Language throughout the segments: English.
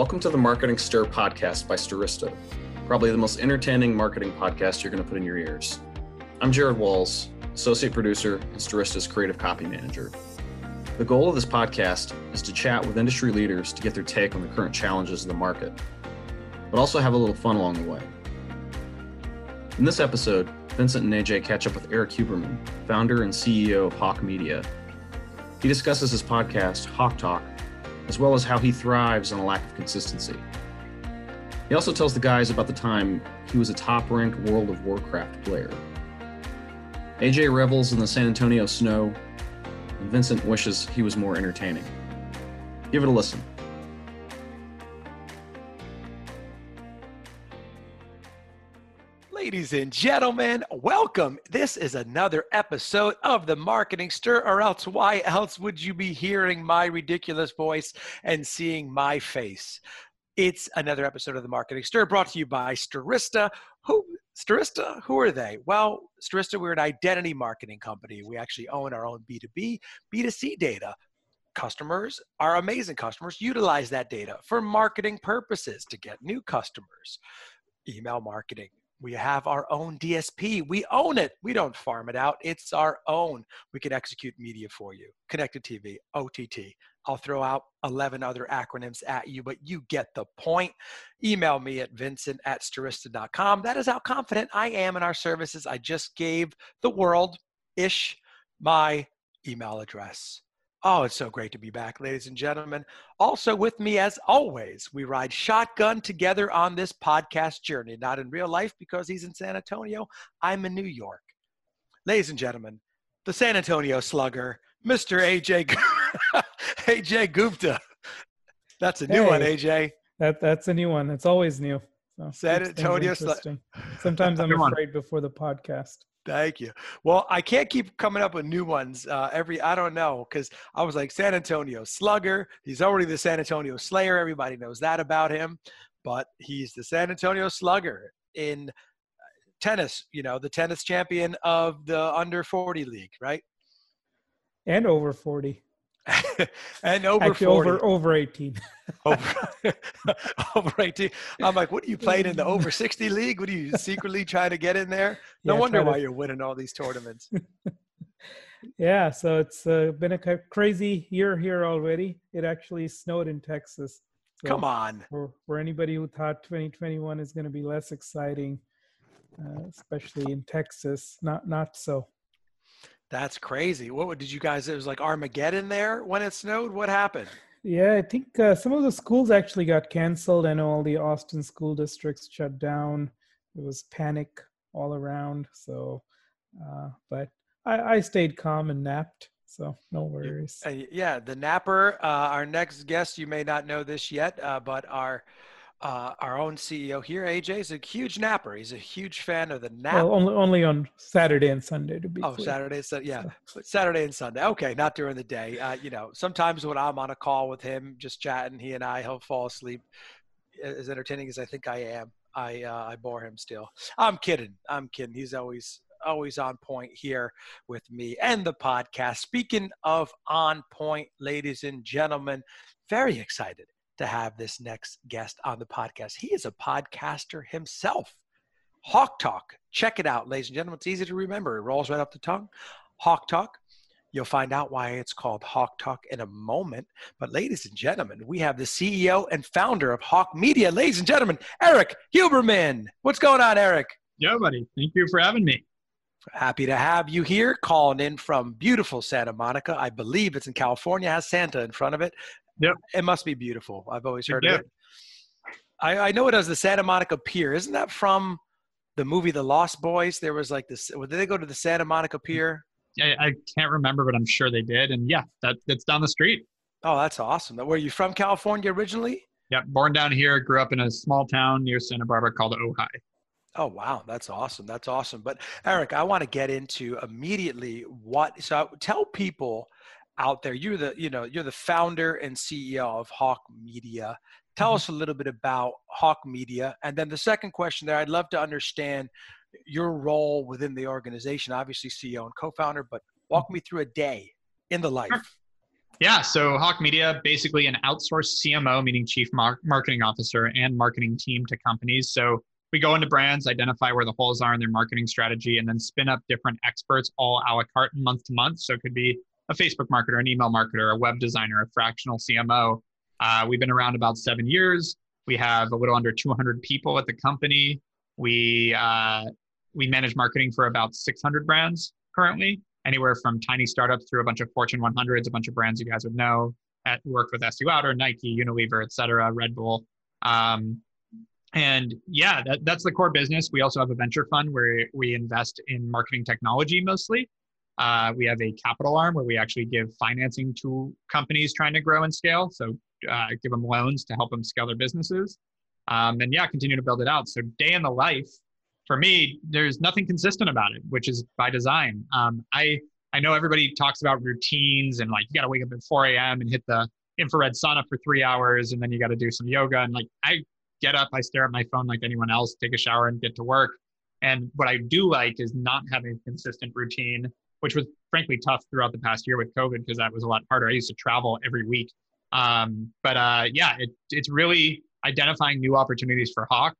Welcome to the Marketing Stir podcast by Stirista, probably the most entertaining marketing podcast you're going to put in your ears. I'm Jared Walls, associate producer and Stirista's creative copy manager. The goal of this podcast is to chat with industry leaders to get their take on the current challenges of the market, but also have a little fun along the way. In this episode, Vincent and AJ catch up with Erik Huberman, founder and CEO of Hawke Media. He discusses his podcast, Hawke Talk, as well as how he thrives on a lack of consistency. He also tells the guys about the time he was a top-ranked World of Warcraft player. AJ revels in the San Antonio snow, and Vincent wishes he was more entertaining. Give it a listen. Ladies and gentlemen, welcome. This is another episode of the Marketing Stir, or else why else would you be hearing my ridiculous voice and seeing my face? It's another episode of the Marketing Stir brought to you by Stirista. Who are they? Well, Stirista, we're an identity marketing company. We actually own our own B2B, B2C data. Customers, our amazing customers, utilize that data for marketing purposes to get new customers, email marketing. We have our own DSP. We own it. We don't farm it out. It's our own. We can execute media for you. Connected TV, OTT. I'll throw out 11 other acronyms at you, but you get the point. Email me at vincent@stirista.com. That is how confident I am in our services. I just gave the world-ish my email address. Oh, it's so great to be back, ladies and gentlemen. Also with me, as always, we ride shotgun together on this podcast journey, not in real life because he's in San Antonio. I'm in New York. Ladies and gentlemen, the San Antonio slugger, Mr. AJ Gupta. That's a new one, AJ. That's a new one. It's always new. So San Antonio slugger. Sometimes I'm afraid before the podcast. Thank you. Well, I can't keep coming up with new ones I don't know, because I was like San Antonio slugger. He's already the San Antonio slayer. Everybody knows that about him, but he's the San Antonio slugger in tennis, you know, the tennis champion of the under 40 league, right? And over 40. And over actually, 40. Over 18. Over 18. I'm like, what are you playing in the over 60 league? What are you secretly trying to get in there? No wonder why you're winning all these tournaments. Yeah, so it's been a crazy year here already. It actually snowed in Texas. So come on. For anybody who thought 2021 is going to be less exciting, especially in Texas, not so. That's crazy. What did you guys, it was like Armageddon there when it snowed? What happened? Yeah, I think some of the schools actually got canceled. I know all the Austin school districts shut down. It was panic all around. So, but I stayed calm and napped. So no worries. Yeah, the napper, our next guest, you may not know this yet, but our own CEO here, AJ, is a huge napper. He's a huge fan of the nap. Well, only on Saturday and Sunday, to be clear. Saturday, so, yeah. So. Saturday and Sunday. Okay, not during the day. You know, sometimes when I'm on a call with him, just chatting, he and I, he'll fall asleep. As entertaining as I think I am, I bore him still. I'm kidding. He's always on point here with me and the podcast. Speaking of on point, ladies and gentlemen, very excited to have this next guest on the podcast. He is a podcaster himself. Hawke Talk. Check it out, ladies and gentlemen. It's easy to remember. It rolls right off the tongue. Hawke Talk. You'll find out why it's called Hawke Talk in a moment. But ladies and gentlemen, we have the CEO and founder of Hawke Media, ladies and gentlemen, Erik Huberman. What's going on, Erik? Yeah, buddy. Thank you for having me. Happy to have you here, calling in from beautiful Santa Monica. I believe it's in California. It has Santa in front of it. Yep. It must be beautiful. I've always heard of it. I know it as the Santa Monica Pier. Isn't that from the movie The Lost Boys? There was like this, did they go to the Santa Monica Pier? I can't remember, but I'm sure they did. And yeah, that's down the street. Oh, that's awesome. Were you from California originally? Yeah, born down here. Grew up in a small town near Santa Barbara called Ojai. Oh, wow. That's awesome. But Erik, I want to get into immediately so tell people out there, you're the founder and CEO of Hawke Media. Tell us a little bit about Hawke Media. And then the second question there, I'd love to understand your role within the organization, obviously CEO and co-founder, but walk me through a day in the life. Sure. Yeah, so Hawke Media, basically an outsourced CMO, meaning chief marketing officer, and marketing team to companies. So we go into brands, identify where the holes are in their marketing strategy, and then spin up different experts all a la carte month to month. So it could be a Facebook marketer, an email marketer, a web designer, a fractional CMO. We've been around about 7 years. We have a little under 200 people at the company. We manage marketing for about 600 brands currently, anywhere from tiny startups through a bunch of Fortune 100s, a bunch of brands you guys would know, worked with Estée Lauder, Nike, Unilever, et cetera, Red Bull. And yeah, that's the core business. We also have a venture fund where we invest in marketing technology mostly. We have a capital arm where we actually give financing to companies trying to grow and scale. So give them loans to help them scale their businesses. And yeah, continue to build it out. So day in the life, for me, there's nothing consistent about it, which is by design. I know everybody talks about routines and like, you got to wake up at 4 a.m. and hit the infrared sauna for 3 hours. And then you got to do some yoga. And like, I get up, I stare at my phone like anyone else, take a shower and get to work. And what I do like is not having a consistent routine, which was frankly tough throughout the past year with COVID because that was a lot harder. I used to travel every week. Yeah, it's really identifying new opportunities for Hawke,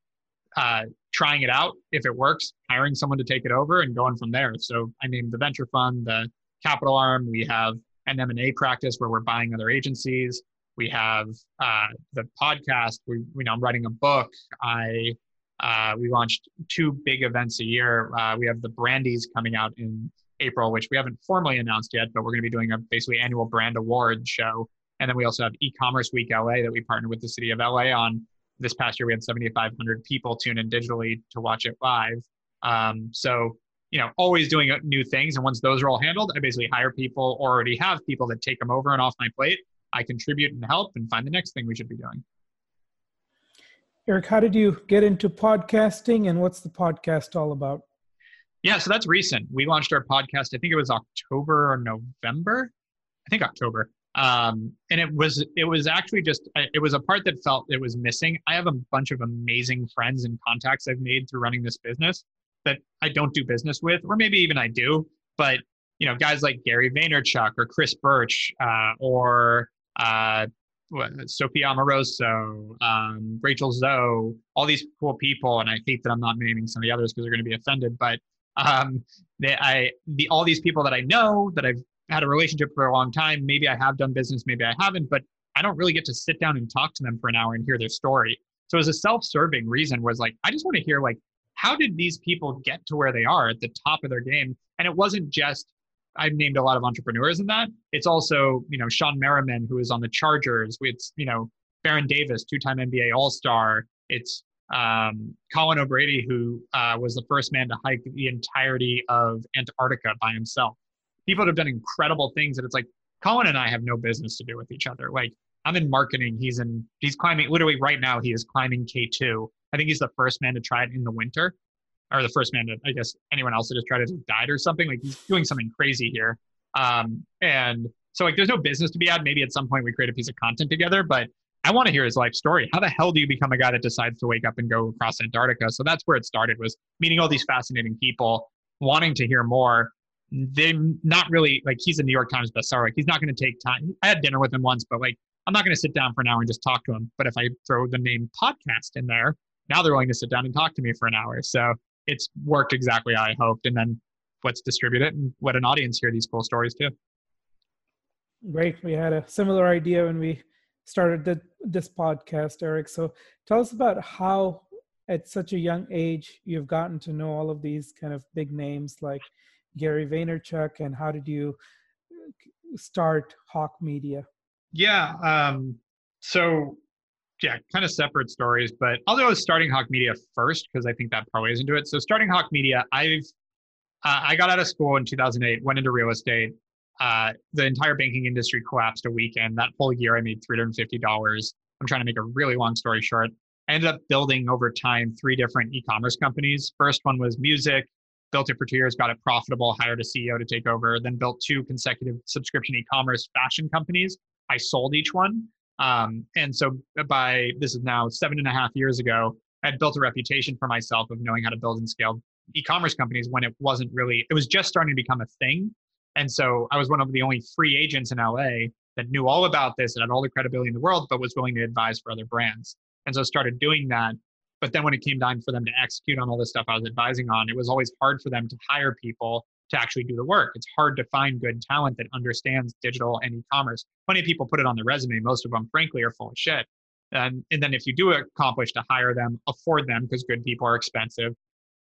trying it out. If it works, hiring someone to take it over and going from there. So I named the venture fund, the capital arm. We have an M&A practice where we're buying other agencies. We have the podcast. I'm writing a book. We launched 2 big events a year. We have the Brandies coming out in April, which we haven't formally announced yet, but we're going to be doing a basically annual brand award show. And then we also have e-commerce week LA that we partnered with the city of LA on. This past year, we had 7,500 people tune in digitally to watch it live. So, you know, always doing new things. And once those are all handled, I basically hire people or already have people that take them over and off my plate. I contribute and help and find the next thing we should be doing. Erik, how did you get into podcasting and what's the podcast all about? Yeah, so that's recent. We launched our podcast, I think it was October or November. I think October. And it was actually just, it was a part that felt it was missing. I have a bunch of amazing friends and contacts I've made through running this business that I don't do business with, or maybe even I do, but you know, guys like Gary Vaynerchuk or Chris Birch, Sophia Amoruso, Rachel Zoe, all these cool people. And I hate that I'm not naming some of the others because they're going to be offended, but all these people that I know that I've had a relationship for a long time. Maybe I have done business, maybe I haven't, but I don't really get to sit down and talk to them for an hour and hear their story. So as a self-serving reason was like, I just want to hear like, how did these people get to where they are at the top of their game? And it wasn't just, I've named a lot of entrepreneurs in that. It's also, you know, Sean Merriman, who is on the Chargers. It's, you know, Baron Davis, 2-time NBA All-Star. It's Colin O'Brady, who was the first man to hike the entirety of Antarctica by himself. People have done incredible things that it's like, Colin and I have no business to do with each other. Like I'm in marketing, he's climbing, literally right now, he is climbing K2. I think he's the first man to try it in the winter, or the first man to, I guess, anyone else that has tried it has died or something. Like he's doing something crazy here. And so like, there's no business to be had. Maybe at some point we create a piece of content together, but I want to hear his life story. How the hell do you become a guy that decides to wake up and go across Antarctica? So that's where it started, was meeting all these fascinating people, wanting to hear more. They're not really like, he's a New York Times bestseller. Like he's not going to take time. I had dinner with him once, but like, I'm not going to sit down for an hour and just talk to him. But if I throw the name podcast in there, now they're willing to sit down and talk to me for an hour. So it's worked exactly how I hoped. And then let's distribute it and let an audience hear these cool stories too. Great. We had a similar idea when we started this podcast, Erik. So tell us about how at such a young age, you've gotten to know all of these kind of big names like Gary Vaynerchuk, and how did you start Hawke Media? Yeah, kind of separate stories, but although I was starting Hawke Media first because I think that probably is into it. So starting Hawke Media, I got out of school in 2008, went into real estate. The entire banking industry collapsed a weekend. That whole year, I made $350. I'm trying to make a really long story short. I ended up building over time 3 different e-commerce companies. First one was music. Built it for 2 years, got it profitable, hired a CEO to take over, then built 2 consecutive subscription e-commerce fashion companies. I sold each one. And so by, this is now 7.5 years ago, I'd built a reputation for myself of knowing how to build and scale e-commerce companies when it wasn't really, it was just starting to become a thing. And so I was one of the only free agents in LA that knew all about this and had all the credibility in the world, but was willing to advise for other brands. And so I started doing that. But then when it came time for them to execute on all the stuff I was advising on, it was always hard for them to hire people to actually do the work. It's hard to find good talent that understands digital and e-commerce. Plenty of people put it on their resume. Most of them, frankly, are full of shit. And then if you do accomplish to hire them, afford them, because good people are expensive,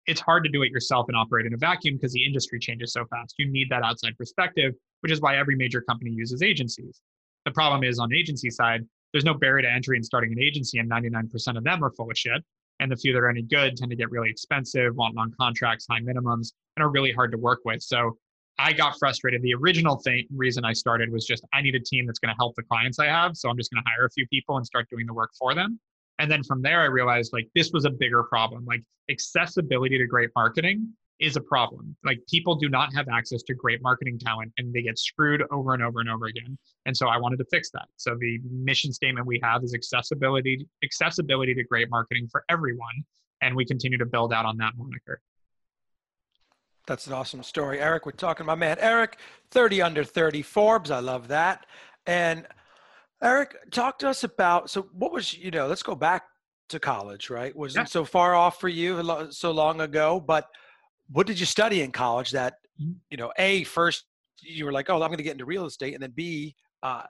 it's hard to do it yourself and operate in a vacuum because the industry changes so fast. You need that outside perspective, which is why every major company uses agencies. The problem is on the agency side, there's no barrier to entry in starting an agency, and 99% of them are full of shit. And the few that are any good tend to get really expensive, want long contracts, high minimums, and are really hard to work with. So I got frustrated. The original reason I started was just, I need a team that's going to help the clients I have. So I'm just going to hire a few people and start doing the work for them. And then from there, I realized like this was a bigger problem. Like accessibility to great marketing is a problem. Like people do not have access to great marketing talent and they get screwed over and over and over again. And so I wanted to fix that. So the mission statement we have is accessibility to great marketing for everyone. And we continue to build out on that moniker. That's an awesome story, Eric. We're talking to my man, Eric, 30 under 30 Forbes. I love that. And Eric, talk to us about, so what was, you know, let's go back to college, right? Wasn't so far off for you so long ago, but what did you study in college that, you know, A, first you were like, oh, I'm going to get into real estate. And then B,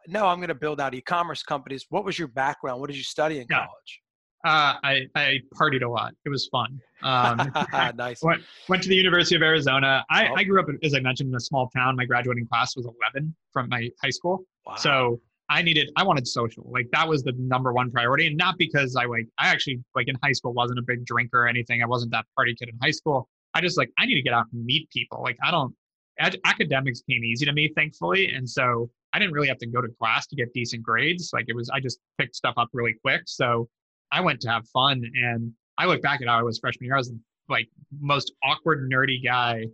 no, I'm going to build out e-commerce companies. What was your background? What did you study in college? I partied a lot. It was fun. Nice. Went to the University of Arizona. I grew up, as I mentioned, in a small town. My graduating class was 11 from my high school. Wow. So I wanted social. Like that was the number one priority. And not because I actually in high school wasn't a big drinker or anything. I wasn't that party kid in high school. I just I need to get out and meet people. Like academics came easy to me, thankfully. And so I didn't really have to go to class to get decent grades. I just picked stuff up really quick. So I went to have fun, and I look back at how I was freshman year. I was like most awkward, nerdy guy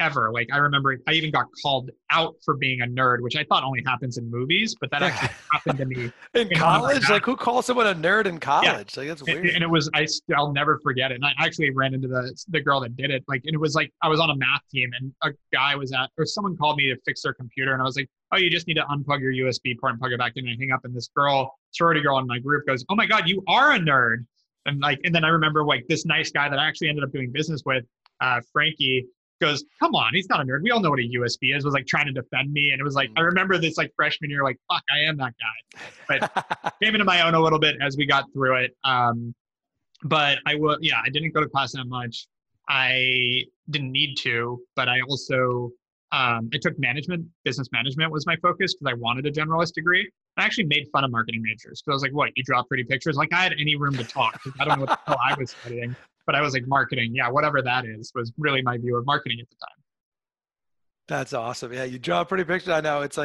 ever. Like I remember I even got called out for being a nerd, which I thought only happens in movies, but that actually happened to me. In college? Who calls someone a nerd in college? Yeah. That's weird. And it was, I'll never forget it. And I actually ran into the girl that did it. And it was I was on a math team and a guy someone called me to fix their computer. And I was like, oh, you just need to unplug your USB port and plug it back in, and I hang up. And this girl, sorority girl in my group, goes, oh my God, you are a nerd. And and then I remember this nice guy that I actually ended up doing business with, Frankie, goes, come on, he's not a nerd. We all know what a USB is. Was trying to defend me. And it was I remember this freshman year, fuck, I am that guy. But came into my own a little bit as we got through it. But I didn't go to class that much. I didn't need to, but I also, I took management. Business management was my focus because I wanted a generalist degree. I actually made fun of marketing majors because I was like, what, you draw pretty pictures? I had any room to talk. I don't know what the hell I was studying. But I was like, marketing, whatever that is, was really my view of marketing at the time. That's awesome. Yeah, you draw a pretty picture. I know it's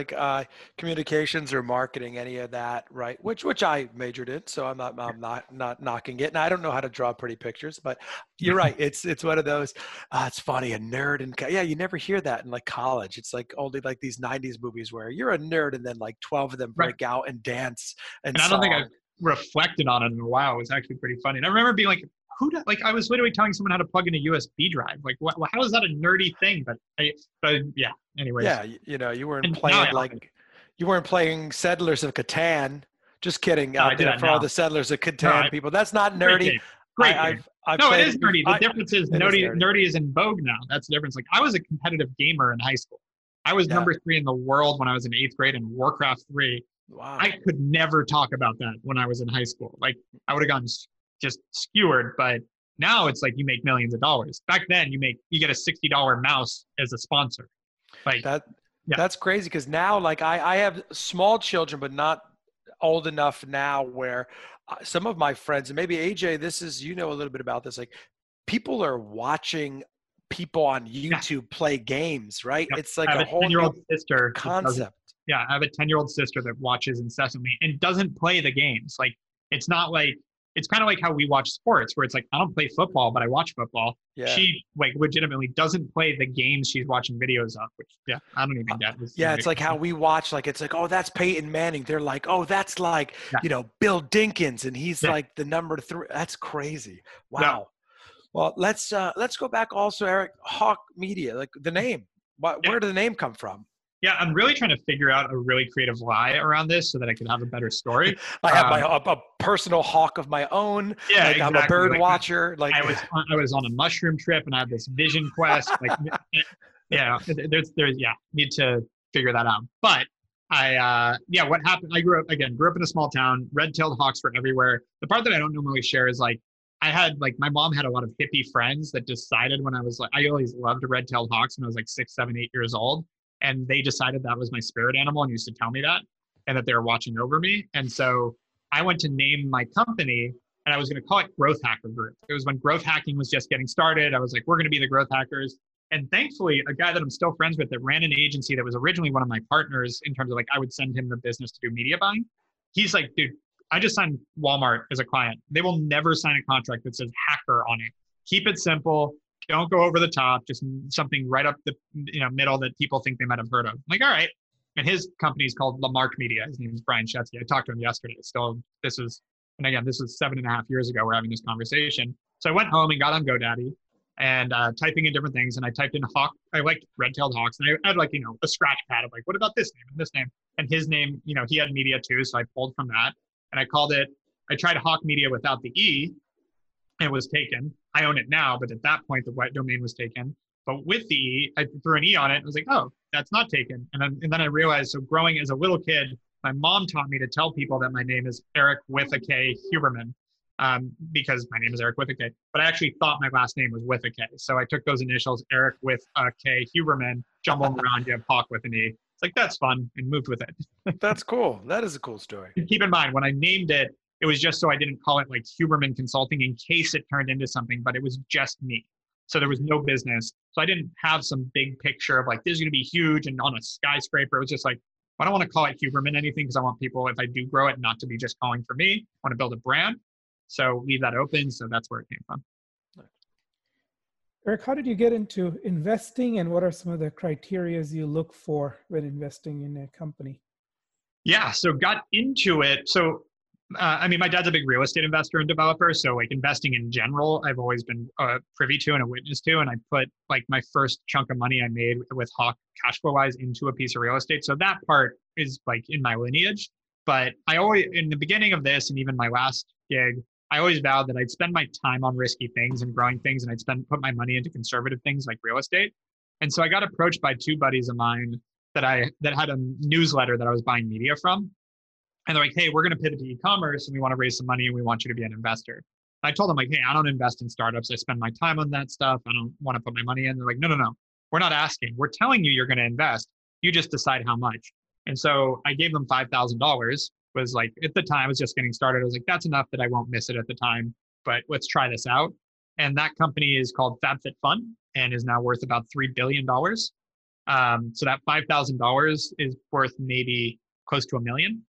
communications or marketing, any of that, right? Which I majored in, so I'm not knocking it. And I don't know how to draw pretty pictures, but you're right. It's one of those. It's funny, a nerd, and you never hear that in college. It's only these '90s movies where you're a nerd, and then 12 of them break out and dance and song. I don't think I've reflected on it in a while. It was actually pretty funny, and I remember being like, I was literally telling someone how to plug in a USB drive. How is that a nerdy thing? But yeah. Anyways. Yeah, you weren't you weren't playing Settlers of Catan. Just kidding. No, I did that for all the Settlers of Catan people. That's not nerdy. Great. It is nerdy. The difference is nerdy is in vogue now. That's the difference. I was a competitive gamer in high school. I was number 3 in the world when I was in 8th grade in Warcraft III. Wow. I could never talk about that when I was in high school. I would have gotten just skewered, but now it's you make millions of dollars. Back then you get a $60 mouse as a sponsor. That's crazy. Cause now I have small children, but not old enough now where some of my friends, and maybe AJ, this is, a little bit about this, people are watching people on YouTube play games, right? Yep. It's a whole 10-year-old sister concept. Yeah. I have a 10-year-old sister that watches incessantly and doesn't play the games. It's not it's kind of how we watch sports where it's I don't play football, but I watch football. Yeah. She legitimately doesn't play the games she's watching videos of, which I don't even get. Yeah. It's how we watch, oh, that's Peyton Manning. They're oh, that's Bill Dinkins. And he's the number 3. That's crazy. Wow. No. Well, let's go back also, Eric, Hawke Media, the name, where did the name come from? Yeah, I'm really trying to figure out a really creative lie around this so that I can have a better story. I have a personal hawk of my own. Yeah, like, exactly. I'm a bird watcher. Like I was on a mushroom trip and I had this vision quest. Like, yeah, need to figure that out. But what happened? I grew up in a small town. Red-tailed hawks were everywhere. The part that I don't normally share is like, I had like, my mom had a lot of hippie friends that decided when I was like, I always loved red-tailed hawks when I was like 6, 7, 8 years old. And they decided that was my spirit animal and used to tell me that, and that they were watching over me. And so I went to name my company and I was going to call it Growth Hacker Group. It was when growth hacking was just getting started. I was like, we're going to be the growth hackers. And thankfully, a guy that I'm still friends with that ran an agency that was originally one of my partners in terms of like, I would send him the business to do media buying. He's like, dude, I just signed Walmart as a client. They will never sign a contract that says hacker on it. Keep it simple. Don't go over the top, just something right up the middle that people think they might have heard of. I'm like, all right. And his company is called Lamarck Media. His name is Brian Shetsky. I talked to him yesterday. Still, this was 7.5 years ago. We're having this conversation. So I went home and got on GoDaddy and typing in different things. And I typed in hawk. I liked red-tailed hawks. And I had like, a scratch pad of like, what about this name and this name? And his name, he had media too. So I pulled from that and I called it, I tried Hawke Media without the E. It was taken. I own it now, but at that point, the white domain was taken. But with the E, I threw an E on it. And I was like, oh, that's not taken. And then I realized, so growing as a little kid, my mom taught me to tell people that my name is Erik with a K Huberman, because my name is Erik with a K. But I actually thought my last name was with a K. So I took those initials, Erik with a K Huberman, jumbled around, you have Hawke with an E. It's like, that's fun, and moved with it. That's cool. That is a cool story. Keep in mind, when I named it, it was just so I didn't call it like Huberman Consulting in case it turned into something, but it was just me. So there was no business. So I didn't have some big picture of like, this is going to be huge and on a skyscraper. It was just like, I don't want to call it Huberman anything because I want people, if I do grow it, not to be just calling for me. I want to build a brand. So leave that open. So that's where it came from. Erik, how did you get into investing, and what are some of the criteria you look for when investing in a company? Yeah, so got into it. So my dad's a big real estate investor and developer. So like investing in general, I've always been privy to and a witness to. And I put like my first chunk of money I made with Hawke cash flow wise into a piece of real estate. So that part is like in my lineage, but I always, in the beginning of this and even my last gig, I always vowed that I'd spend my time on risky things and growing things. And I'd put my money into conservative things like real estate. And so I got approached by two buddies of mine that had a newsletter that I was buying media from. And they're like, hey, we're going to pivot to e-commerce and we want to raise some money and we want you to be an investor. I told them like, hey, I don't invest in startups. I spend my time on that stuff. I don't want to put my money in. They're like, no. We're not asking. We're telling you you're going to invest. You just decide how much. And so I gave them $5,000, was like, at the time I was just getting started. I was like, that's enough that I won't miss it at the time, but let's try this out. And that company is called FabFitFun and is now worth about $3 billion. So that $5,000 is worth maybe close to $1 million.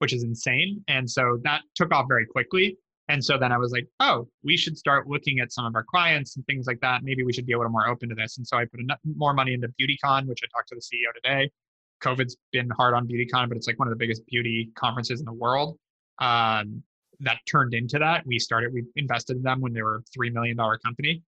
Which is insane. And so that took off very quickly. And so then I was like, oh, we should start looking at some of our clients and things like that. Maybe we should be a little more open to this. And so I put more money into BeautyCon, which I talked to the CEO today. COVID's been hard on BeautyCon, but it's like one of the biggest beauty conferences in the world. That turned into that. We invested in them when they were a $3 million company.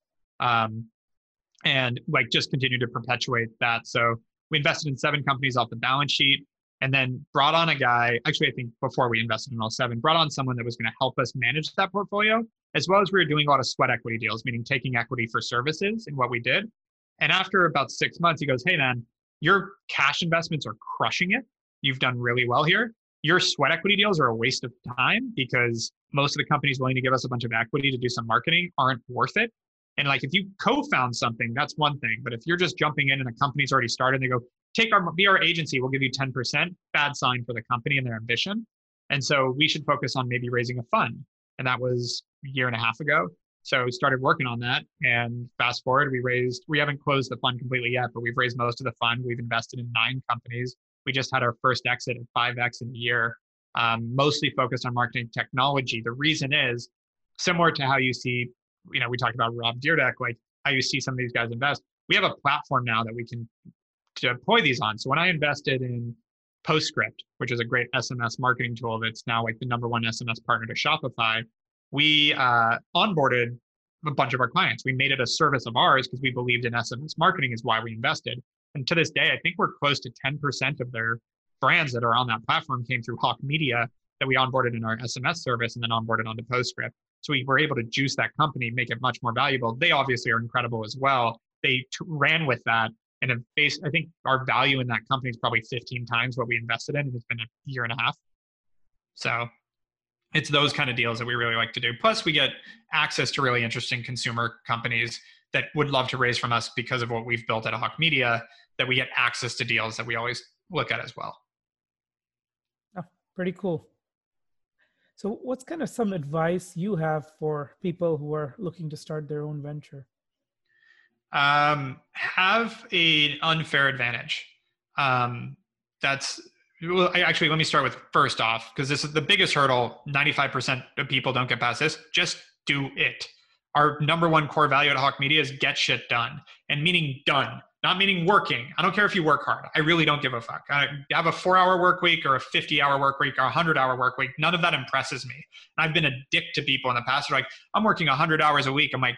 And like just continued to perpetuate that. So we invested in 7 companies off the balance sheet. And then brought on a guy, actually, I think before we invested in all 7, brought on someone that was going to help us manage that portfolio, as well as we were doing a lot of sweat equity deals, meaning taking equity for services in what we did. And after about 6 months, he goes, hey, man, your cash investments are crushing it. You've done really well here. Your sweat equity deals are a waste of time because most of the companies willing to give us a bunch of equity to do some marketing aren't worth it. And like, if you co-found something, that's one thing. But if you're just jumping in and a company's already started and they go, be our agency, we'll give you 10%, bad sign for the company and their ambition. And so we should focus on maybe raising a fund. And that was a year and a half ago. So we started working on that. And fast forward, we haven't closed the fund completely yet, but we've raised most of the fund. We've invested in 9 companies. We just had our first exit of 5X in a year, mostly focused on marketing technology. The reason is similar to how you see, we talked about Rob Dyrdek, like how you see some of these guys invest. We have a platform now that we can deploy these on. So when I invested in PostScript, which is a great SMS marketing tool that's now like the #1 SMS partner to Shopify, we onboarded a bunch of our clients. We made it a service of ours because we believed in SMS marketing is why we invested. And to this day, I think we're close to 10% of their brands that are on that platform came through Hawke Media that we onboarded in our SMS service and then onboarded onto PostScript. So we were able to juice that company, make it much more valuable. They obviously are incredible as well. They ran with that. And have based, I think our value in that company is probably 15 times what we invested in. It's been a year and a half. So it's those kind of deals that we really like to do. Plus, we get access to really interesting consumer companies that would love to raise from us because of what we've built at Hawke Media, that we get access to deals that we always look at as well. Oh, pretty cool. So what's kind of some advice you have for people who are looking to start their own venture? Have an unfair advantage. Let me start with first off, because this is the biggest hurdle. 95% of people don't get past this. Just do it. Our number one core value at Hawke Media is get shit done, and meaning done, not meaning working. I don't care if you work hard. I really don't give a fuck. I have a 4-hour work week or a 50-hour work week or a 100-hour work week. None of that impresses me. And I've been a dick to people in the past. They're like, I'm working 100 hours a week. I'm like,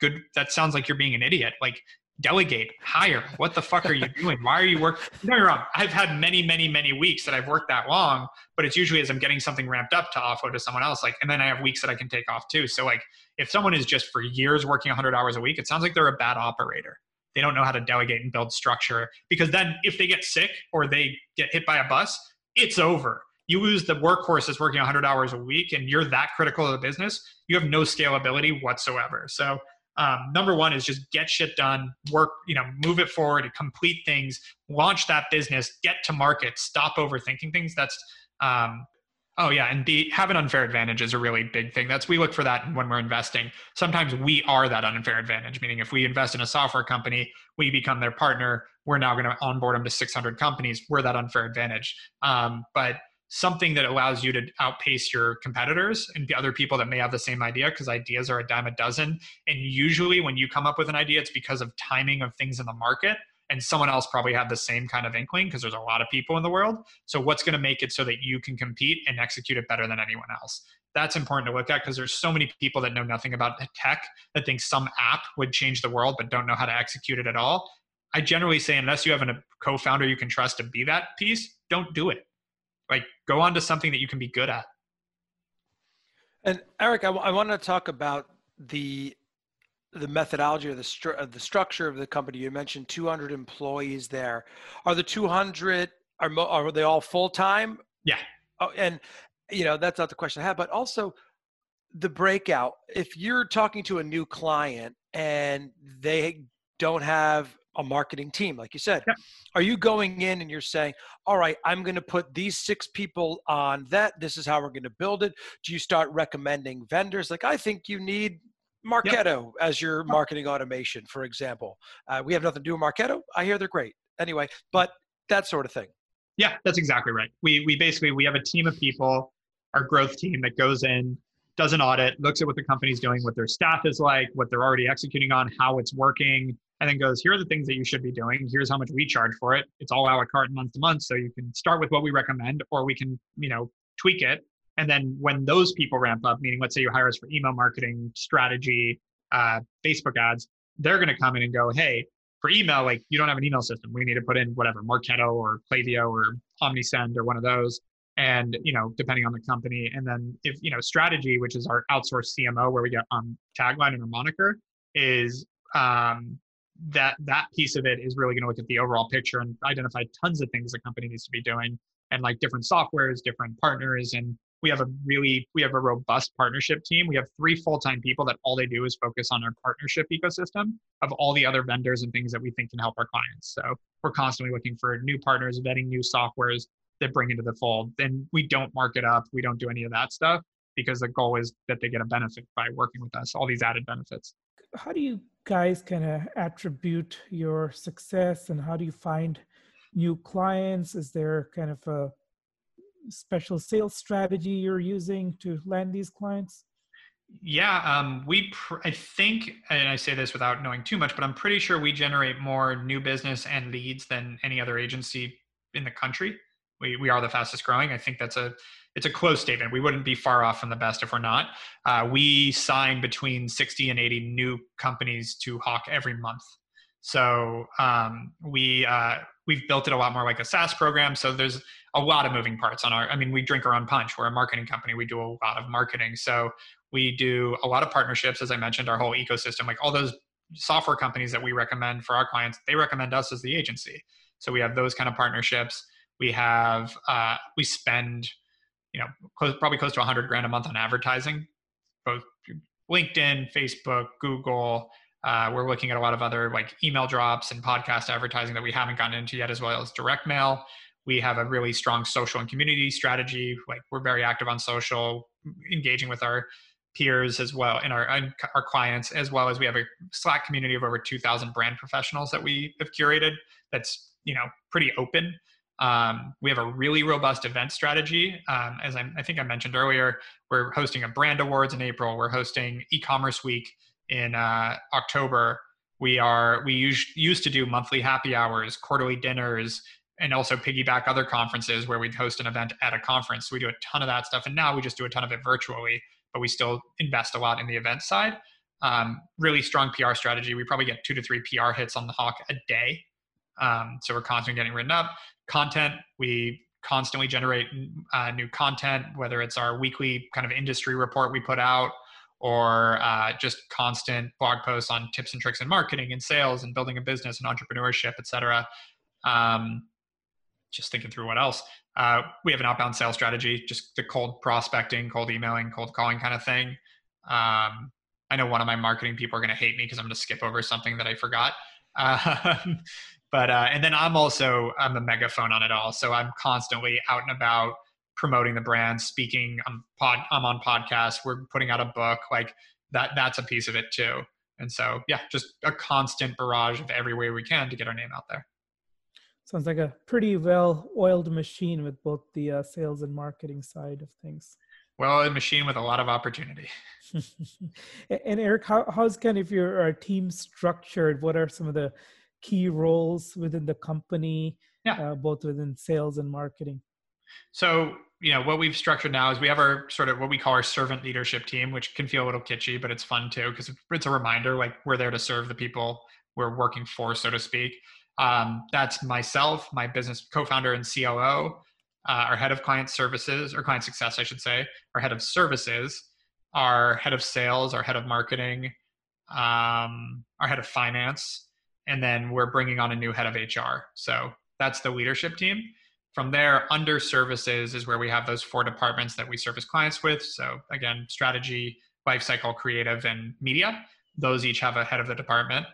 good. That sounds like you're being an idiot. Like, delegate, hire. What the fuck are you doing? Why are you working? No, you're wrong. I've had many, many, many weeks that I've worked that long, but it's usually as I'm getting something ramped up to offload to someone else. Like, and then I have weeks that I can take off too. So like, if someone is just for years working 100 hours a week, it sounds like they're a bad operator. They don't know how to delegate and build structure, because then if they get sick or they get hit by a bus, it's over. You lose the workhorse that's working 100 hours a week and you're that critical to the business, you have no scalability whatsoever. So number one is just get shit done, work, move it forward, complete things, launch that business, get to market, stop overthinking things. That's, and have an unfair advantage is a really big thing. We look for that when we're investing. Sometimes we are that unfair advantage, meaning if we invest in a software company, we become their partner. We're now going to onboard them to 600 companies. We're that unfair advantage. But something that allows you to outpace your competitors and the other people that may have the same idea, because ideas are a dime a dozen. And usually when you come up with an idea, it's because of timing of things in the market. And someone else probably had the same kind of inkling because there's a lot of people in the world. So what's going to make it so that you can compete and execute it better than anyone else? That's important to look at, because there's so many people that know nothing about tech that think some app would change the world, but don't know how to execute it at all. I generally say, unless you have a co-founder you can trust to be that piece, don't do it. Like, go on to something that you can be good at. And Erik, I want to talk about the methodology or the structure of the company. You mentioned 200 employees there. Are the 200, are they all full-time? Yeah. Oh, and, that's not the question I have, but also the breakout. If you're talking to a new client and they don't have a marketing team, like you said, yep. Are you going in and you're saying, all right, I'm going to put these 6 people on that. This is how we're going to build it. Do you start recommending vendors? Like, I think you need Marketo yep. as your marketing automation, for example. We have nothing to do with Marketo. I hear they're great. Anyway, but that sort of thing. Yeah, that's exactly right. We have a team of people, our growth team, that goes in, does an audit, looks at what the company's doing, what their staff is like, what they're already executing on, how it's working, and then goes, here are the things that you should be doing. Here's how much we charge for it. It's all a la carte, month to month. So you can start with what we recommend, or we can, tweak it. And then when those people ramp up, meaning let's say you hire us for email marketing, strategy, Facebook ads, they're going to come in and go, hey, for email, like, you don't have an email system. We need to put in whatever, Marketo or Klaviyo or Omnisend or one of those. And, depending on the company. And then if, strategy, which is our outsourced CMO, where we get tagline and our moniker, is that piece of it is really going to look at the overall picture and identify tons of things the company needs to be doing, and like different softwares, different partners. And we have a robust partnership team. We have 3 full-time people that all they do is focus on our partnership ecosystem of all the other vendors and things that we think can help our clients. So we're constantly looking for new partners, vetting new softwares that bring into the fold. Then we don't mark it up. We don't do any of that stuff, because the goal is that they get a benefit by working with us, all these added benefits. How do you guys kind of attribute your success, and how do you find new clients? Is there kind of a special sales strategy you're using to land these clients? Yeah, I think, and I say this without knowing too much, but I'm pretty sure we generate more new business and leads than any other agency in the country. We are the fastest growing. I think it's a close statement. We wouldn't be far off from the best if we're not. We sign between 60 and 80 new companies to Hawke every month. So we've built it a lot more like a SaaS program. So there's a lot of moving parts on our, I mean, we drink our own punch. We're a marketing company. We do a lot of marketing. So we do a lot of partnerships, as I mentioned, our whole ecosystem, like all those software companies that we recommend for our clients, they recommend us as the agency. So we have those kind of partnerships. We have, we spend, you know, probably close to $100,000 a month on advertising, both LinkedIn, Facebook, Google. We're looking at a lot of other like email drops and podcast advertising that we haven't gotten into yet, as well as direct mail. We have a really strong social and community strategy. Like we're very active on social, engaging with our peers as well and our clients, as well as we have a Slack community of over 2,000 brand professionals that we have curated. That's, you know, pretty open. We have a really robust event strategy. As I think I mentioned earlier, we're hosting a brand awards in April. We're hosting e-commerce week in October. We used to do monthly happy hours, quarterly dinners, and also piggyback other conferences where we'd host an event at a conference. So we do a ton of that stuff. And now we just do a ton of it virtually, but we still invest a lot in the event side. Really strong PR strategy. We probably get 2 to 3 PR hits on the Hawke a day. So we're constantly getting written up. Content, we constantly generate new content, whether it's our weekly kind of industry report we put out, or just constant blog posts on tips and tricks in marketing and sales and building a business and entrepreneurship, et cetera. Just thinking through what else. We have an outbound sales strategy, just the cold prospecting, cold emailing, cold calling kind of thing. I know one of my marketing people are going to hate me because I'm going to skip over something that I forgot. And then I'm a megaphone on it all. So I'm constantly out and about promoting the brand, speaking, I'm on podcasts, we're putting out a book, like that's a piece of it too. And so, yeah, just a constant barrage of every way we can to get our name out there. Sounds like a pretty well-oiled machine with both the sales and marketing side of things. Well, a machine with a lot of opportunity. And Erik, how's kind of your team structured? What are some of the key roles within the company, both within sales and marketing? So, you know, what we've structured now is we have our sort of what we call our servant leadership team, which can feel a little kitschy, but it's fun too, because it's a reminder, like we're there to serve the people we're working for, so to speak. That's myself, my business co-founder and COO, our head of client services, or client success, I should say, our head of services, our head of sales, our head of marketing, our head of finance, and then we're bringing on a new head of HR. So that's the leadership team. From there, under services is where we have those 4 departments that we service clients with. So again, strategy, lifecycle, creative, and media. Those each have a head of the department.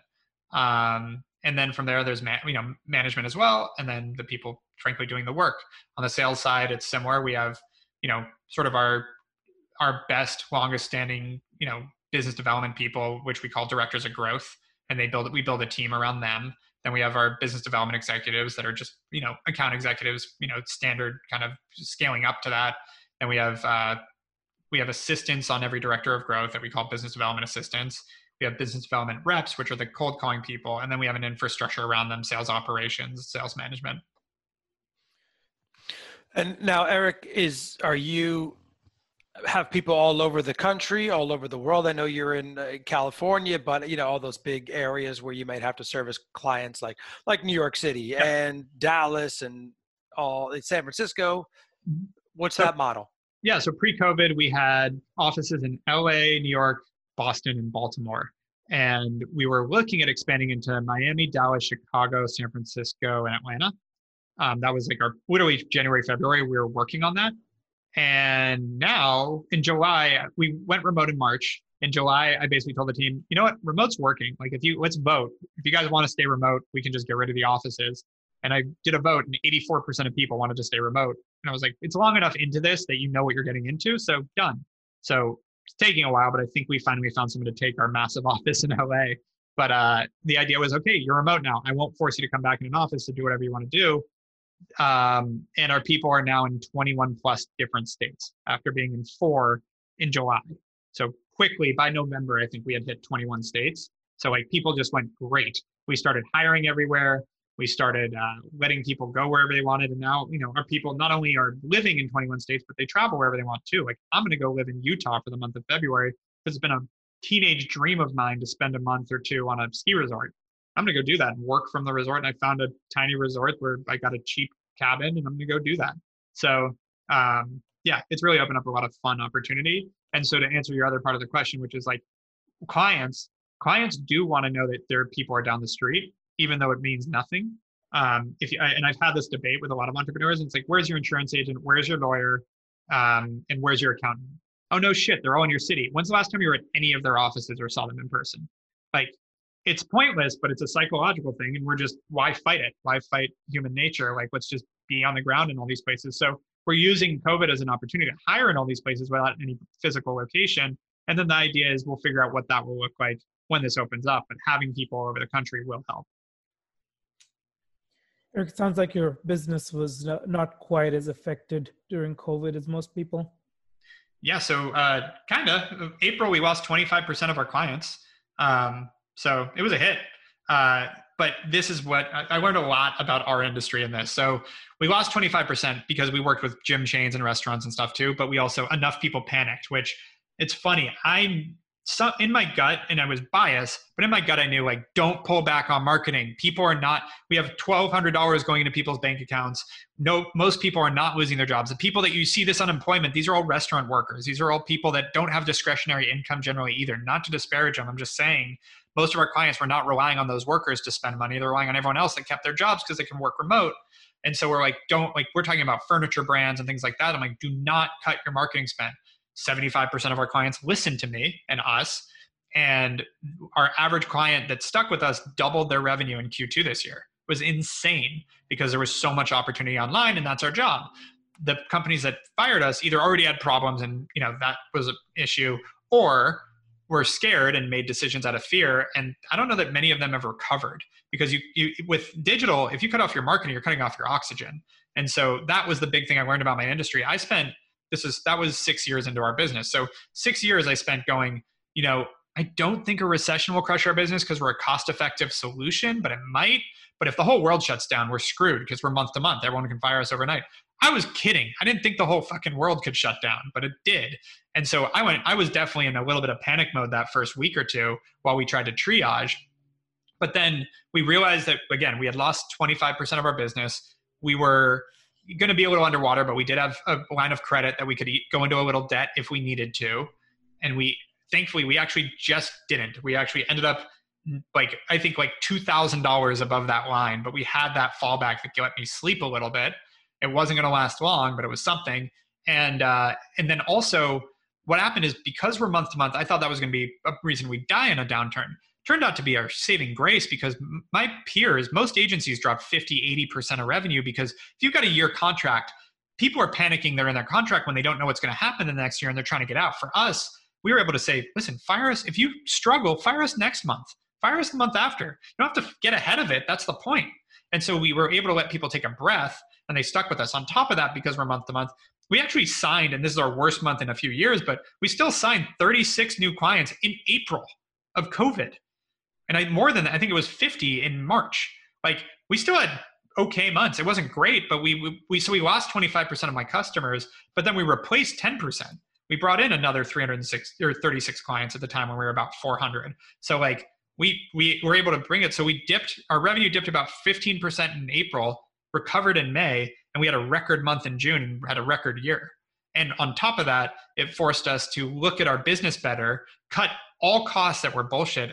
And then from there, there's management as well. And then the people, frankly, doing the work. On the sales side, it's similar. We have, you know, sort of our best, longest standing, you know, business development people, which we call directors of growth. And we build a team around them. Then we have our business development executives that are just, you know, account executives, you know, standard kind of scaling up to that. Then we have assistants on every director of growth that we call business development assistants. We have business development reps, which are the cold calling people. And then we have an infrastructure around them, sales operations, sales management. And now, Erik, have people all over the country, all over the world? I know you're in California, but you know, all those big areas where you might have to service clients like New York City and Dallas and all San Francisco. What's that model? Yeah. So pre-COVID, we had offices in LA, New York, Boston, and Baltimore. And we were looking at expanding into Miami, Dallas, Chicago, San Francisco, and Atlanta. That was like literally January, February, we were working on that. And now in July, we went remote in March. In July, I basically told the team, you know what, remote's working. Like let's vote. If you guys want to stay remote, we can just get rid of the offices. And I did a vote and 84% of people wanted to stay remote. And I was like, it's long enough into this that you know what you're getting into. So done. So it's taking a while, but I think we finally found someone to take our massive office in LA. But the idea was, okay, you're remote now. I won't force you to come back in an office to do whatever you want to do. And our people are now in 21 plus different states after being in 4 in July. So quickly by November, I think we had hit 21 states. So like people just went great. We started hiring everywhere. We started letting people go wherever they wanted. And now, you know, our people not only are living in 21 states, but they travel wherever they want to. Like I'm going to go live in Utah for the month of February because it's been a teenage dream of mine to spend a month or 2 on a ski resort. I'm going to go do that and work from the resort. And I found a tiny resort where I got a cheap cabin and I'm going to go do that. So yeah, it's really opened up a lot of fun opportunity. And so to answer your other part of the question, which is like clients do want to know that their people are down the street, even though it means nothing. And I've had this debate with a lot of entrepreneurs, and it's like, where's your insurance agent? Where's your lawyer? And where's your accountant? Oh, no shit, they're all in your city. When's the last time you were at any of their offices or saw them in person? Like, it's pointless, but it's a psychological thing. And we're just, why fight it? Why fight human nature? Like, let's just be on the ground in all these places. So we're using COVID as an opportunity to hire in all these places without any physical location. And then the idea is we'll figure out what that will look like when this opens up, but having people all over the country will help. Erik, it sounds like your business was not quite as affected during COVID as most people. Yeah, so kind of. April, we lost 25% of our clients. So it was a hit. But this is what I learned a lot about our industry in this. So we lost 25% because we worked with gym chains and restaurants and stuff too, but we also, enough people panicked, which it's funny. In my gut, and I was biased, but in my gut, I knew, like, don't pull back on marketing. People are not, we have $1,200 going into people's bank accounts. No, most people are not losing their jobs. The people that you see this unemployment, these are all restaurant workers. These are all people that don't have discretionary income generally either. Not to disparage them. I'm just saying most of our clients were not relying on those workers to spend money. They're relying on everyone else that kept their jobs because they can work remote. And so we're like, we're talking about furniture brands and things like that. I'm like, do not cut your marketing spend. 75% of our clients listened to me and us, and our average client that stuck with us doubled their revenue in Q2 this year. It was insane because there was so much opportunity online, and that's our job. The companies that fired us either already had problems and that was an issue, or were scared and made decisions out of fear. And I don't know that many of them ever recovered, because you with digital, if you cut off your marketing, you're cutting off your oxygen. And so that was the big thing I learned about my industry. That was 6 years into our business. So 6 years I spent going, I don't think a recession will crush our business because we're a cost-effective solution, but it might. But if the whole world shuts down, we're screwed because we're month to month. Everyone can fire us overnight. I was kidding. I didn't think the whole fucking world could shut down, but it did. And so I was definitely in a little bit of panic mode that first week or two while we tried to triage. But then we realized that, again, we had lost 25% of our business. We were going to be a little underwater, but we did have a line of credit that we could go into a little debt if we needed to. And thankfully, we actually just didn't. We actually ended up I think $2,000 above that line, but we had that fallback that let me sleep a little bit. It wasn't going to last long, but it was something. And then also what happened is, because we're month to month, I thought that was going to be a reason we die in a downturn. Turned out to be our saving grace, because my peers, most agencies drop 50, 80% of revenue, because if you've got a year contract, people are panicking. They're in their contract when they don't know what's going to happen the next year and they're trying to get out. For us, we were able to say, listen, fire us. If you struggle, fire us next month. Fire us the month after. You don't have to get ahead of it. That's the point. And so we were able to let people take a breath, and they stuck with us. On top of that, because we're month to month, we actually signed, and this is our worst month in a few years, but we still signed 36 new clients in April of COVID. And I think it was 50 in March. Like, we still had okay months. It wasn't great, but so we lost 25% of my customers, but then we replaced 10%. We brought in another 36 clients at the time when we were about 400. So like we were able to bring it. So our revenue dipped about 15% in April, recovered in May, and we had a record month in June and had a record year. And on top of that, it forced us to look at our business better, cut all costs that were bullshit.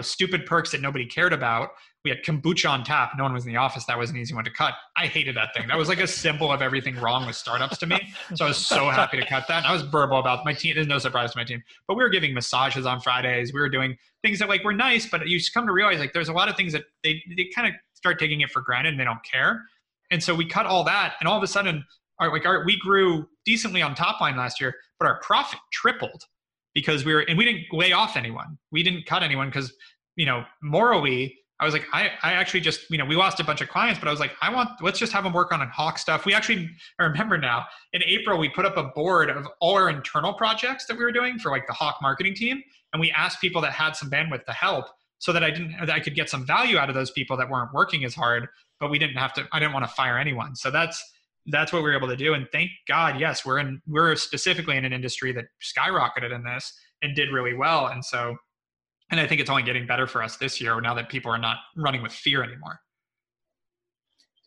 Stupid perks that nobody cared about. We had kombucha on tap. No one was in the office. That was an easy one to cut. I hated that thing. That was like a symbol of everything wrong with startups to me. So I was so happy to cut that. And I was verbal about my team. There's no surprise to my team. But we were giving massages on Fridays. We were doing things that were nice, but you come to realize there's a lot of things that they kind of start taking it for granted and they don't care. And so we cut all that. And all of a sudden, we grew decently on top line last year, but our profit tripled. Because we didn't lay off anyone. We didn't cut anyone because, morally, I was like, I actually just, we lost a bunch of clients, but I was like, let's just have them work on Hawke stuff. I remember now, in April, we put up a board of all our internal projects that we were doing for the Hawke marketing team. And we asked people that had some bandwidth to help, so that I could get some value out of those people that weren't working as hard, but I didn't want to fire anyone. So that's what we were able to do. And thank God, yes, we're specifically in an industry that skyrocketed in this and did really well. And so And I think it's only getting better for us this year now that people are not running with fear anymore.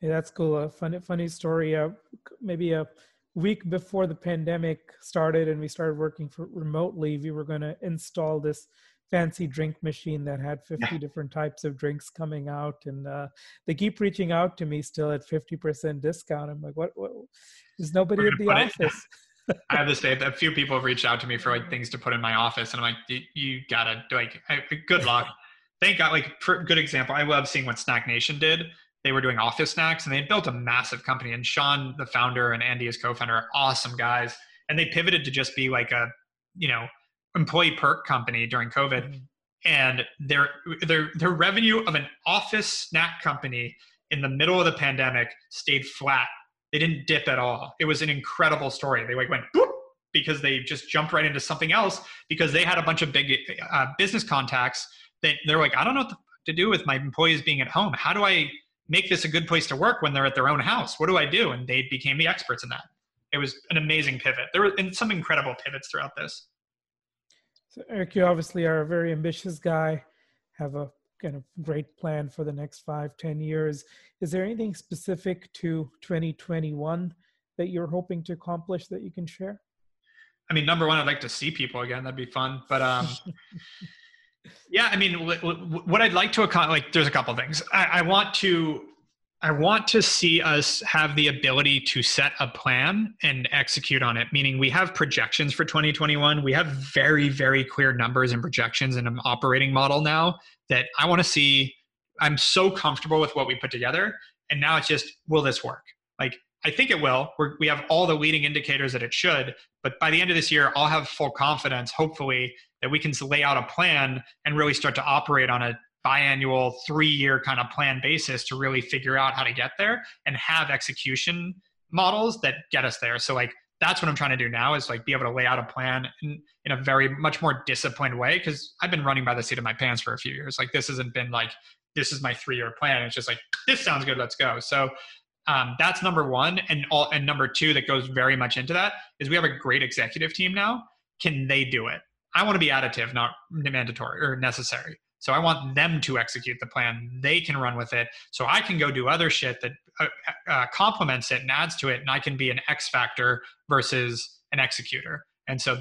Yeah, that's cool. A funny story. Maybe a week before the pandemic started and we started working remotely, we were going to install this fancy drink machine that had 50 different types of drinks coming out. And they keep reaching out to me still at 50% discount. I'm like, what? There's nobody at the office. I have this day, a few people have reached out to me for like things to put in my office. And I'm like, you gotta like, good luck. Thank God, like good example. I love seeing what Snack Nation did. They were doing office snacks and they had built a massive company, and Sean, the founder, and Andy, his co-founder, are awesome guys. And they pivoted to just be like a, employee perk company during COVID. And their revenue of an office snack company in the middle of the pandemic stayed flat. They didn't dip at all. It was an incredible story. They like went boop because they just jumped right into something else because they had a bunch of big business contacts that they're like, I don't know what to do with my employees being at home. How do I make this a good place to work when they're at their own house? What do I do? And they became the experts in that. It was an amazing pivot. There were some incredible pivots throughout this. So Erik, you obviously are a very ambitious guy, have a kind of great plan for the next 5-10 years. Is there anything specific to 2021 that you're hoping to accomplish that you can share? I mean, number one, I'd like to see people again. That'd be fun. But yeah, I mean, what I'd like to accomplish, there's a couple things. I want to see us have the ability to set a plan and execute on it, meaning we have projections for 2021. We have very, very clear numbers and projections and an operating model now that I want to see. I'm so comfortable with what we put together. And now it's just, will this work? Like, I think it will. We have all the leading indicators that it should. But by the end of this year, I'll have full confidence, hopefully, that we can lay out a plan and really start to operate on a biannual 3-year kind of plan basis to really figure out how to get there and have execution models that get us there. So like, that's what I'm trying to do now is like be able to lay out a plan in a very much more disciplined way. Cause I've been running by the seat of my pants for a few years. Like this hasn't been like, this is my 3-year plan. It's just like, this sounds good. Let's go. So that's number one. And number two, that goes very much into that is we have a great executive team now. Can they do it? I want to be additive, not mandatory or necessary. So I want them to execute the plan. They can run with it. So I can go do other shit that complements it and adds to it. And I can be an X factor versus an executor. And so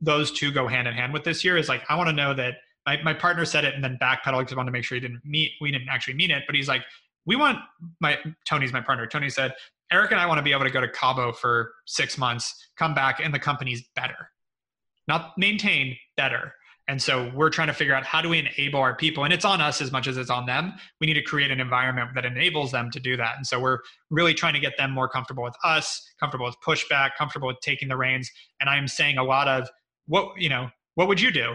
those two go hand in hand with this year is like, I want to know that my partner said it and then backpedaled because I wanted to make sure we didn't actually mean it. But he's like, we want Tony's my partner. Tony said, Erik and I want to be able to go to Cabo for 6 months, come back and the company's better. Not maintain, better. And so we're trying to figure out how do we enable our people, and it's on us as much as it's on them. We need to create an environment that enables them to do that. And so we're really trying to get them more comfortable with us, comfortable with pushback, comfortable with taking the reins. And I'm saying a lot of what would you do?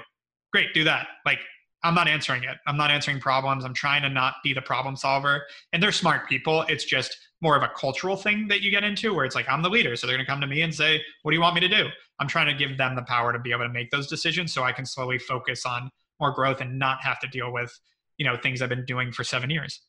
Great, do that. Like, I'm not answering it. I'm not answering problems. I'm trying to not be the problem solver. And they're smart people. It's just more of a cultural thing that you get into where it's like, I'm the leader. So they're going to come to me and say, what do you want me to do? I'm trying to give them the power to be able to make those decisions so I can slowly focus on more growth and not have to deal with, things I've been doing for 7 years.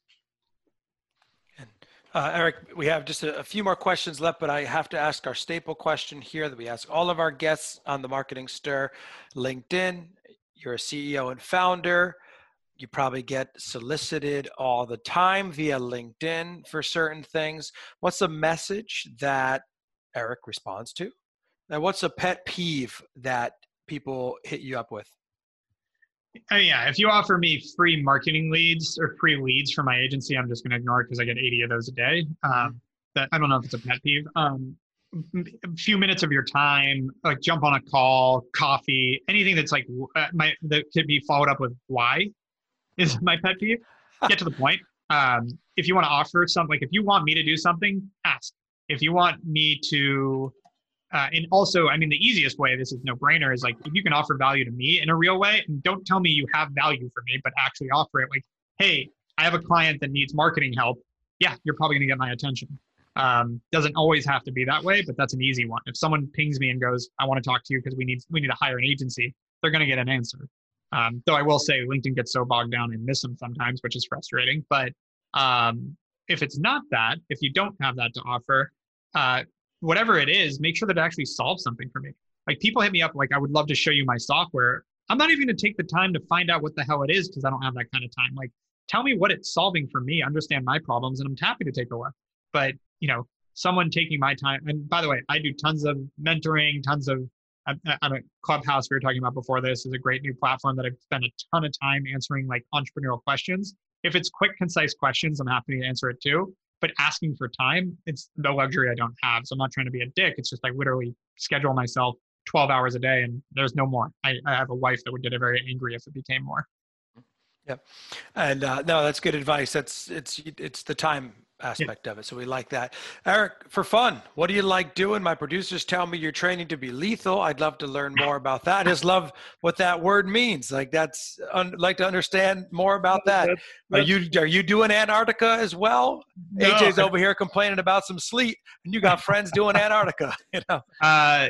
Erik, we have just a few more questions left, but I have to ask our staple question here that we ask all of our guests on the Marketing Stir. LinkedIn, you're a CEO and founder. You probably get solicited all the time via LinkedIn for certain things. What's a message that Erik responds to? Now, what's a pet peeve that people hit you up with? I mean, yeah, if you offer me free marketing leads or free leads for my agency, I'm just going to ignore it because I get 80 of those a day. I don't know if it's a pet peeve. A few minutes of your time, like jump on a call, coffee, anything that's like that could be followed up with why is my pet peeve. Get to the point. If you want to offer something, like if you want me to do something, ask. If you want me to... and also, I mean, the easiest way, this is no brainer, is like, if you can offer value to me in a real way, and don't tell me you have value for me, but actually offer it like, hey, I have a client that needs marketing help. Yeah, you're probably going to get my attention. Doesn't always have to be that way, but that's an easy one. If someone pings me and goes, I want to talk to you because we need to hire an agency, they're going to get an answer. Though I will say LinkedIn gets so bogged down and miss them sometimes, which is frustrating. But if it's not that, if you don't have that to offer, whatever it is, make sure that it actually solves something for me. Like people hit me up, like, I would love to show you my software. I'm not even going to take the time to find out what the hell it is because I don't have that kind of time. Like, tell me what it's solving for me, understand my problems, and I'm happy to take a look. But, you know, someone taking my time, and by the way, I do tons of mentoring, tons of, I'm a Clubhouse we were talking about before this is a great new platform that I've spent a ton of time answering like entrepreneurial questions. If it's quick, concise questions, I'm happy to answer it too. But asking for time, it's the luxury I don't have. So I'm not trying to be a dick. It's just I literally schedule myself 12 hours a day and there's no more. I have a wife that would get very angry if it became more. Yep. And no, that's good advice. It's the time aspect of it. So we like that. Erik, for fun, what do you like doing? My producers tell me you're training to be lethal. I'd love to learn more about that. I just love what that word means. Like that's like to understand more about that. Are you doing Antarctica as well? No. AJ's over here complaining about some sleet and you got friends doing Antarctica, you know?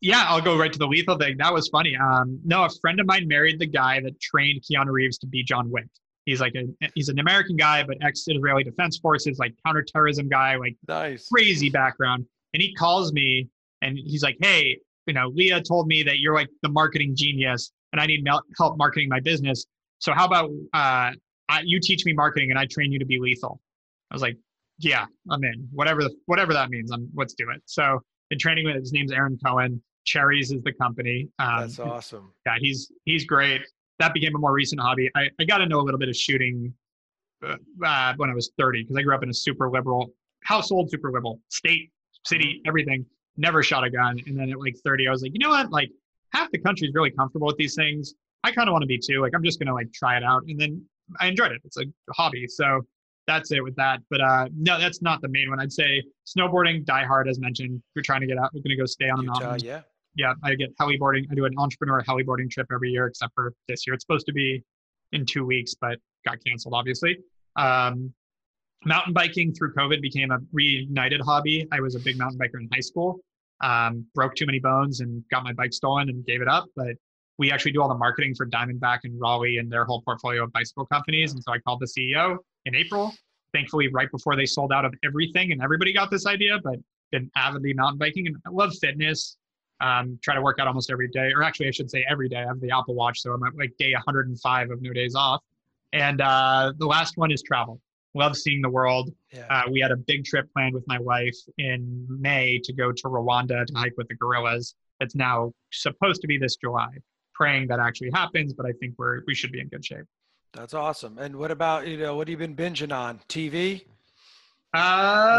Yeah, I'll go right to the lethal thing. That was funny. No, a friend of mine married the guy that trained Keanu Reeves to be John Wick. He's like he's an American guy, but ex-Israeli Defense Forces, like counterterrorism guy, like nice. Crazy background. And he calls me and he's like, hey, you know, Leah told me that you're like the marketing genius and I need help marketing my business. So how about you teach me marketing and I train you to be lethal? I was like, yeah, I'm in. Whatever that means, let's do it. So the training with his name's Aaron Cohen. Cherries is the company. That's awesome. Yeah, he's great. That became a more recent hobby. I got to know a little bit of shooting when I was 30 because I grew up in a super liberal household, super liberal state, city, everything. Never shot a gun. And then at like 30, I was like, you know what? Like half the country is really comfortable with these things. I kind of want to be too. Like I'm just going to like try it out. And then I enjoyed it. It's a hobby. So that's it with that. But no, that's not the main one. I'd say snowboarding, diehard as mentioned. If you're trying to get out, we're going to go stay on the mountain. Yeah. Yeah, I get heliboarding. I do an entrepreneur heliboarding trip every year, except for this year. It's supposed to be in 2 weeks, but got canceled, obviously. Mountain biking through COVID became a reignited hobby. I was a big mountain biker in high school, broke too many bones and got my bike stolen and gave it up. But we actually do all the marketing for Diamondback and Raleigh and their whole portfolio of bicycle companies. And so I called the CEO in April, thankfully right before they sold out of everything and everybody got this idea, but been avidly mountain biking. And I love fitness. Try to work out almost every day, or actually I should say every day. I have the Apple Watch, so I'm at like day 105 of no days off. And the last one is travel. Love seeing the world. Yeah. We had a big trip planned with my wife in May to go to Rwanda to hike with the gorillas. That's now supposed to be this July. Praying that actually happens, but I think we should be in good shape. That's awesome. And what about, you know, what have you been binging on? TV? What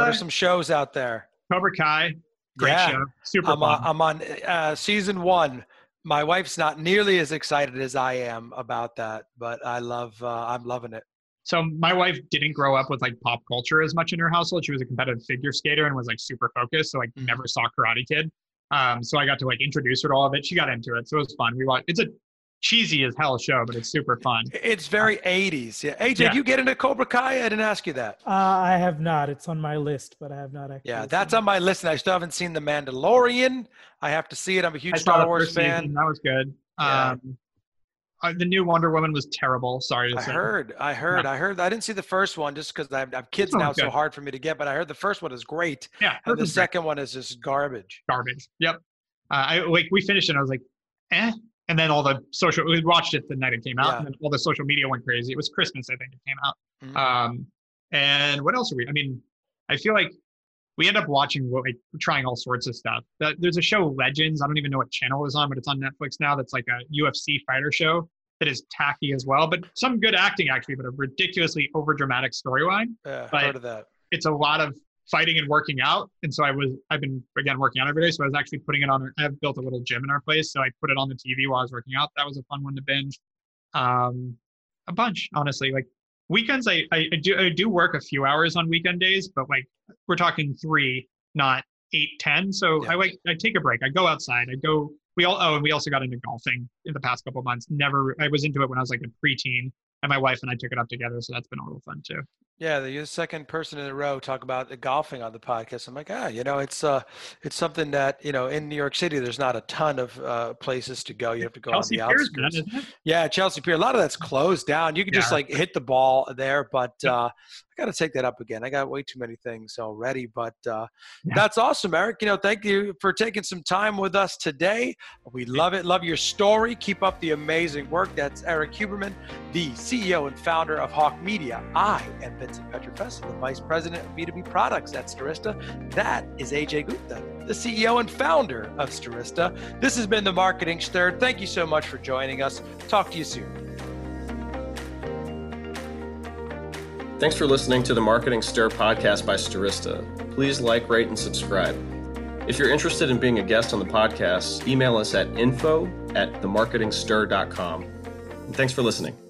are some shows out there? Cobra Kai. Great show. Super fun. I'm on season one. My wife's not nearly as excited as I am about that, but I'm loving it. So my wife didn't grow up with like pop culture as much in her household. She was a competitive figure skater and was like super focused. So like never saw Karate Kid. So I got to like introduce her to all of it. She got into it. So it was fun. It's a cheesy as hell show, but it's super fun. It's very 80s. Yeah. AJ, did you get into Cobra Kai? I didn't ask you that. I have not. It's on my list, but I have not actually. Yeah, that's on my list, and I still haven't seen The Mandalorian. I have to see it. I'm a huge Star Wars fan. Season. That was good. Yeah. The new Wonder Woman was terrible. Sorry to say. I heard. I didn't see the first one just because I have kids now, so hard for me to get. But I heard the first one is great. Yeah. And the second one is just garbage. Garbage. Yep. We finished it. And I was like, eh. And then we watched it the night it came out, and then all the social media went crazy. It was Christmas, I think, it came out. Mm-hmm. And what else are we? I mean, I feel like we end up watching, trying all sorts of stuff. There's a show, Legends. I don't even know what channel it was on, but it's on Netflix now. That's like a UFC fighter show that is tacky as well, but some good acting actually, but a ridiculously overdramatic storyline. Yeah, heard of that. It's a lot of fighting and working out. And so I've been again working out every day. So I was actually putting it on. I've built a little gym in our place. So I put it on the TV while I was working out. That was a fun one to binge. A bunch, honestly, like weekends. I do work a few hours on weekend days, but like we're talking 3, not 8, 10. So yeah. I take a break. I go outside. And we also got into golfing in the past couple of months. I was into it when I was like a preteen. And my wife and I took it up together. So that's been a little fun too. Yeah. You're the second person in a row talk about the golfing on the podcast. I'm like, it's something that, you know, in New York City, there's not a ton of places to go. You have to go Chelsea on the Piers, outskirts. Man, yeah. Chelsea Pier. A lot of that's closed down. You can just like hit the ball there, but got to take that up again. I got way too many things already, but that's awesome, Erik. You know, thank you for taking some time with us today. We love it. Love your story. Keep up the amazing work. That's Erik Huberman, the CEO and founder of Hawke Media. I am Vincent Petrofessa, the Vice President of B2B Products at Stirista. That is AJ Gupta, the CEO and founder of Stirista. This has been The Marketing Stir. Thank you so much for joining us. Talk to you soon. Thanks for listening to the Marketing Stir podcast by Stirista. Please like, rate, and subscribe. If you're interested in being a guest on the podcast, email us at info@themarketingstir.com. And thanks for listening.